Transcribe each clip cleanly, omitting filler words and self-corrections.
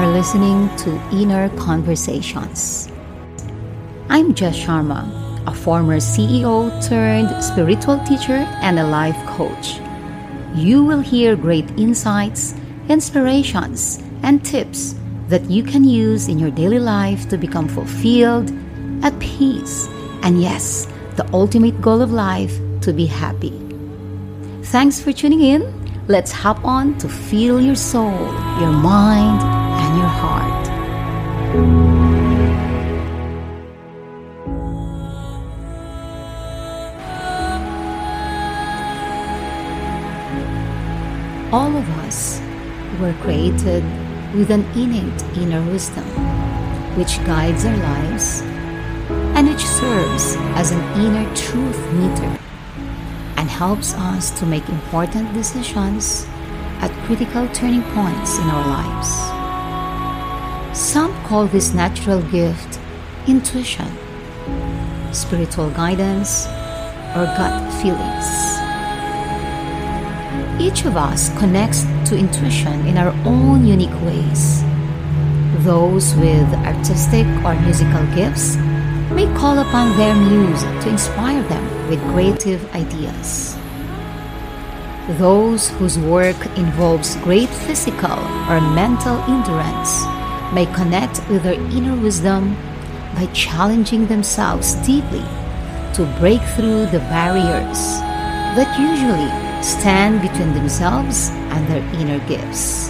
are listening to Inner Conversations. I'm Jess Sharma, a former CEO turned spiritual teacher and a life coach. You will hear great insights, inspirations, and tips that you can use in your daily life to become fulfilled, at peace, and yes, the ultimate goal of life, to be happy. Thanks for tuning in. Let's hop on to feel your soul, your mind, and your heart. All of us were created with an innate inner wisdom, which guides our lives and which serves as an inner truth meter and helps us to make important decisions at critical turning points in our lives. Some call this natural gift intuition, spiritual guidance, or gut feelings. Each of us connects to intuition in our own unique ways. Those with artistic or musical gifts may call upon their muse to inspire them with creative ideas. Those whose work involves great physical or mental endurance may connect with their inner wisdom by challenging themselves deeply to break through the barriers that usually stand between themselves and their inner gifts.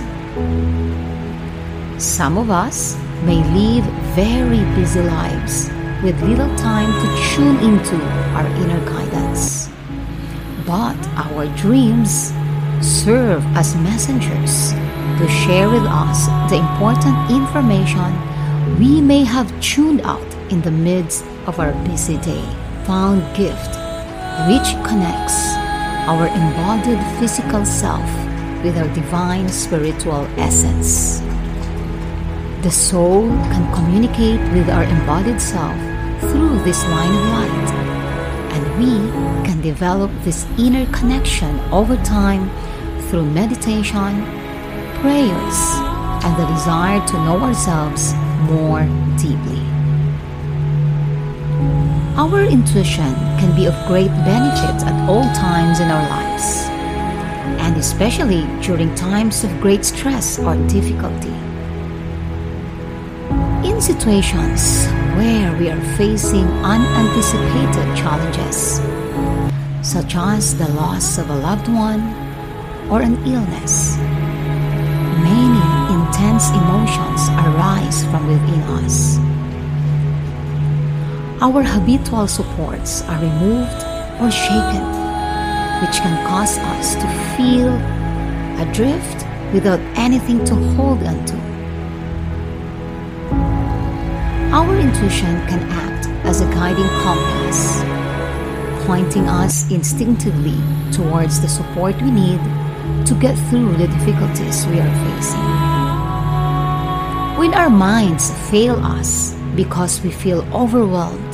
Some of us may live very busy lives with little time to tune into our inner guidance. But our dreams serve as messengers to share with us the important information we may have tuned out in the midst of our busy day. Found gift, which connects our embodied physical self with our divine spiritual essence. The soul can communicate with our embodied self through this line of light, and we can develop this inner connection over time through meditation, prayers, and the desire to know ourselves more deeply. Our intuition can be of great benefit at all times in our lives, and especially during times of great stress or difficulty. In situations where we are facing unanticipated challenges, such as the loss of a loved one or an illness, many intense emotions arise from within us. Our habitual supports are removed or shaken, which can cause us to feel adrift without anything to hold on to. Our intuition can act as a guiding compass, pointing us instinctively towards the support we need to get through the difficulties we are facing. When our minds fail us because we feel overwhelmed,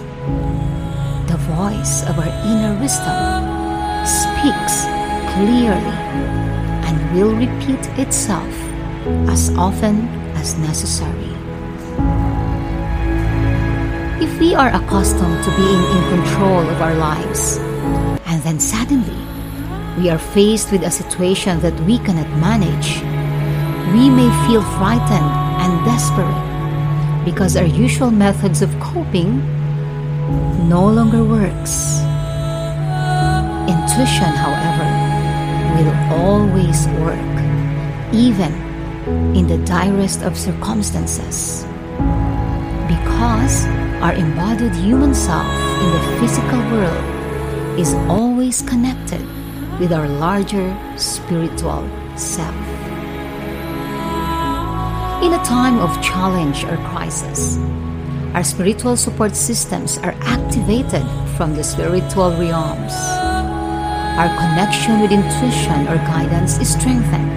the voice of our inner wisdom speaks clearly and will repeat itself as often as necessary. If we are accustomed to being in control of our lives, and then suddenly we are faced with a situation that we cannot manage, we may feel frightened and desperate because our usual methods of coping no longer works. Intuition, however, will always work, even in the direst of circumstances, because our embodied human self in the physical world is always connected with our larger spiritual self. In a time of challenge or crisis, our spiritual support systems are activated from the spiritual realms. Our connection with intuition or guidance is strengthened,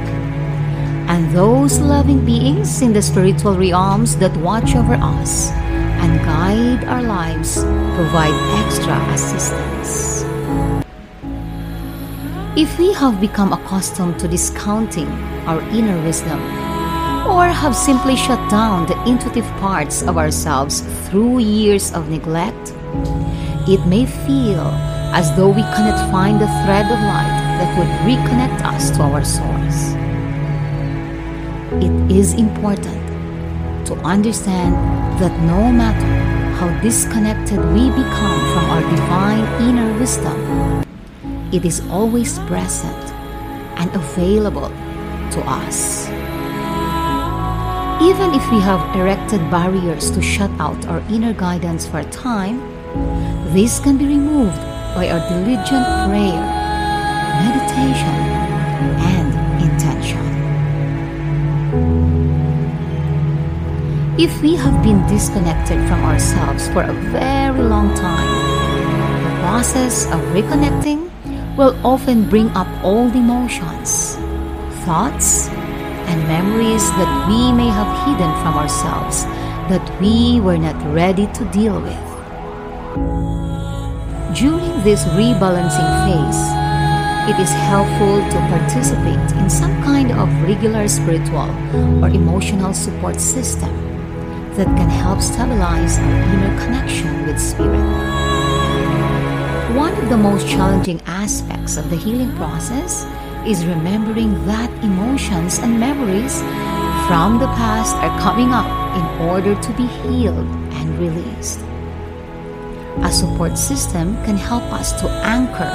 and those loving beings in the spiritual realms that watch over us and guide our lives provide extra assistance. If we have become accustomed to discounting our inner wisdom or have simply shut down the intuitive parts of ourselves through years of neglect, it may feel as though we cannot find the thread of light that would reconnect us to our source. It is important to understand that no matter how disconnected we become from our divine inner wisdom, it is always present and available to us. Even if we have erected barriers to shut out our inner guidance for a time, this can be removed by our diligent prayer, meditation, and intention. If we have been disconnected from ourselves for a very long time, the process of reconnecting will often bring up old emotions, thoughts, and memories that we may have hidden from ourselves that we were not ready to deal with. During this rebalancing phase, it is helpful to participate in some kind of regular spiritual or emotional support system that can help stabilize our inner connection with Spirit. One of the most challenging aspects of the healing process is remembering that emotions and memories from the past are coming up in order to be healed and released. A support system can help us to anchor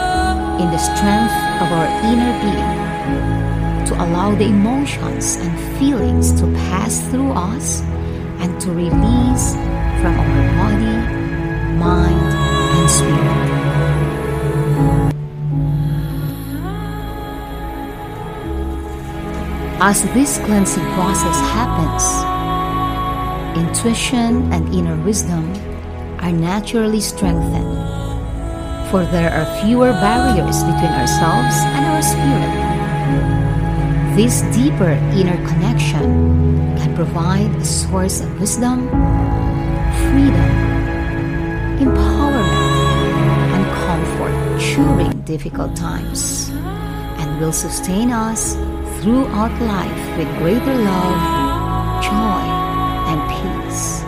in the strength of our inner being, to allow the emotions and feelings to pass through us and to release from our body, mind, and spirit. As this cleansing process happens, intuition and inner wisdom are naturally strengthened, for there are fewer barriers between ourselves and our spirit. This deeper inner connection can provide a source of wisdom, freedom, empowerment, and comfort during difficult times, and will sustain us throughout life with greater love, joy, and peace.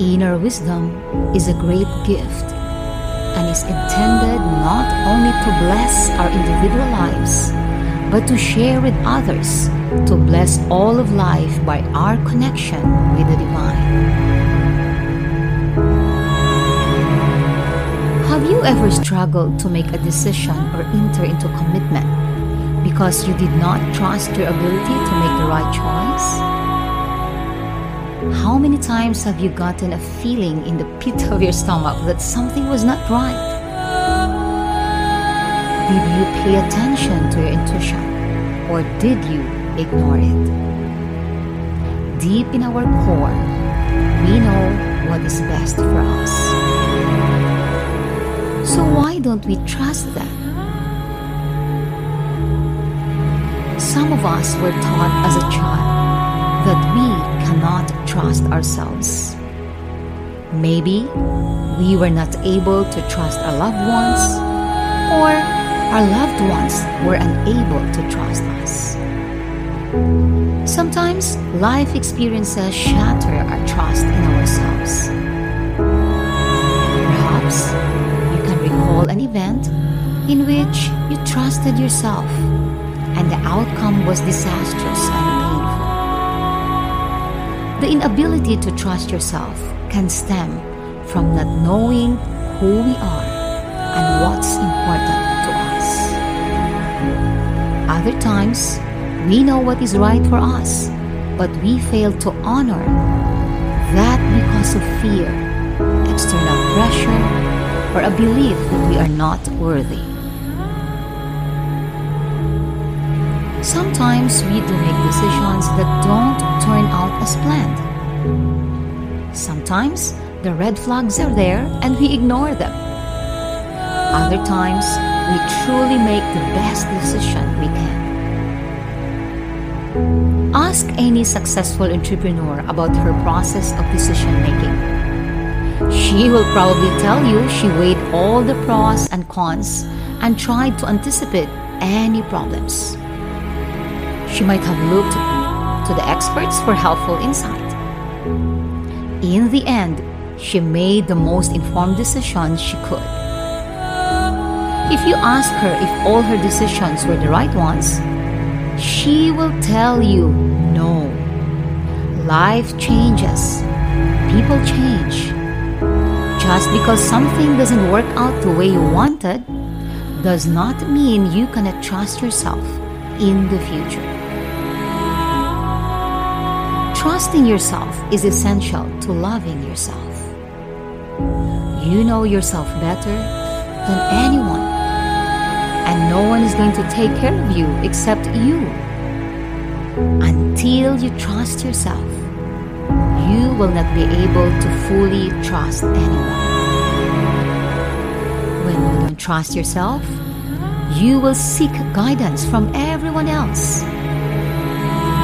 Inner wisdom is a great gift and is intended not only to bless our individual lives, but to share with others, to bless all of life by our connection with the divine. Have you ever struggled to make a decision or enter into commitment because you did not trust your ability to make the right choice? How many times have you gotten a feeling in the pit of your stomach that something was not right? Did you pay attention to your intuition, or did you ignore it? Deep in our core, we know what is best for us. So why don't we trust that? Some of us were taught as a child that we cannot trust ourselves. Maybe we were not able to trust our loved ones, or our loved ones were unable to trust us. Sometimes life experiences shatter our trust in ourselves. Perhaps you can recall an event in which you trusted yourself and the outcome was disastrous and painful. The inability to trust yourself can stem from not knowing who we are and what's important to us. Other times, we know what is right for us, but we fail to honor that because of fear, external pressure, or a belief that we are not worthy. Sometimes we do make decisions that don't turn out as planned. Sometimes the red flags are there and we ignore them. Other times we truly make the best decision we can. Ask any successful entrepreneur about her process of decision making. She will probably tell you she weighed all the pros and cons and tried to anticipate any problems. She might have looked out to the experts for helpful insight. In the end, she made the most informed decision she could. If you ask her if all her decisions were the right ones, she will tell you no. Life changes. People change. Just because something doesn't work out the way you wanted does not mean you cannot trust yourself in the future. Trusting yourself is essential to loving yourself. You know yourself better than anyone, and no one is going to take care of you except you. Until you trust yourself, you will not be able to fully trust anyone. When you don't trust yourself, you will seek guidance from everyone else.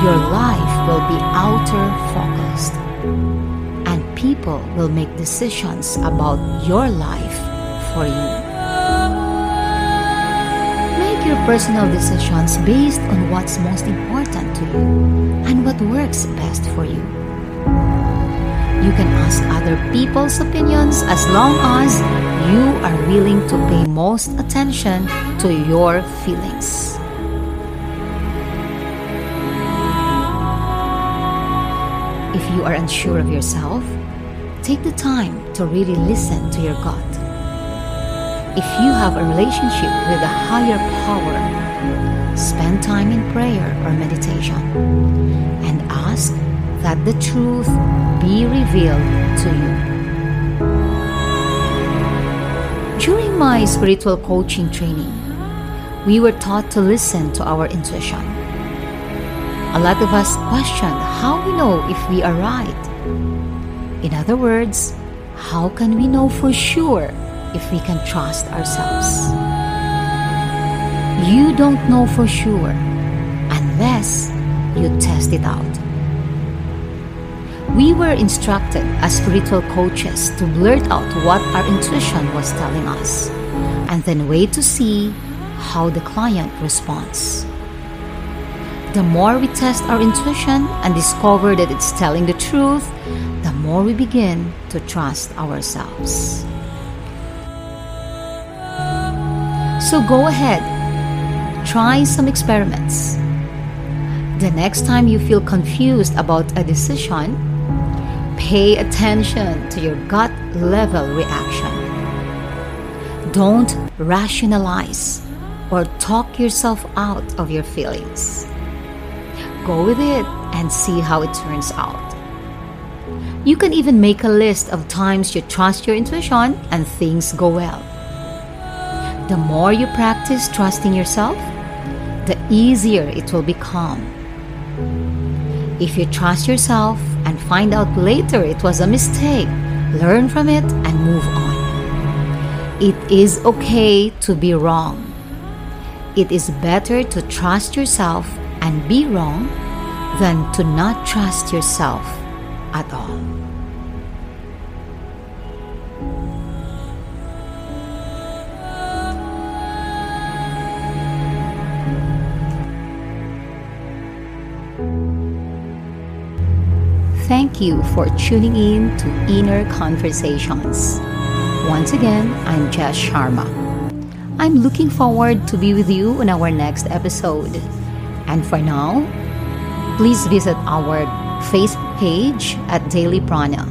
Your life will be outer focused, and people will make decisions about your life for you. Make your personal decisions based on what's most important to you and what works best for you. You can ask other people's opinions as long as you are willing to pay most attention to your feelings. If you are unsure of yourself, take the time to really listen to your gut. If you have a relationship with a higher power, spend time in prayer or meditation and ask that the truth be revealed to you. During my spiritual coaching training, we were taught to listen to our intuition. A lot of us question how we know if we are right. In other words, how can we know for sure if we can trust ourselves? You don't know for sure unless you test it out. We were instructed as spiritual coaches to blurt out what our intuition was telling us and then wait to see how the client responds. The more we test our intuition and discover that it's telling the truth, the more we begin to trust ourselves. So go ahead, try some experiments. The next time you feel confused about a decision, pay attention to your gut level reaction. Don't rationalize or talk yourself out of your feelings. Go with it and see how it turns out. You can even make a list of times you trust your intuition and things go well. The more you practice trusting yourself, the easier it will become. If you trust yourself and find out later it was a mistake, learn from it and move on. It is okay to be wrong. It is better to trust yourself and be wrong than to not trust yourself at all. Thank you for tuning in to Inner Conversations. Once again, I'm Jess Sharma. I'm looking forward to be with you in our next episode. And for now, please visit our Facebook page at Daily Prana.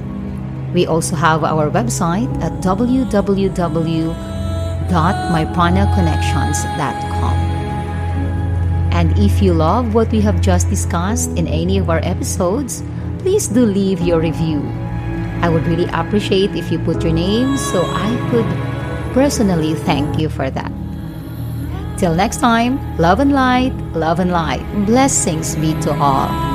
We also have our website at www.mypranaconnections.com. And if you love what we have just discussed in any of our episodes, please do leave your review. I would really appreciate if you put your name so I could personally thank you for that. Till next time, love and light, love and light. Blessings be to all.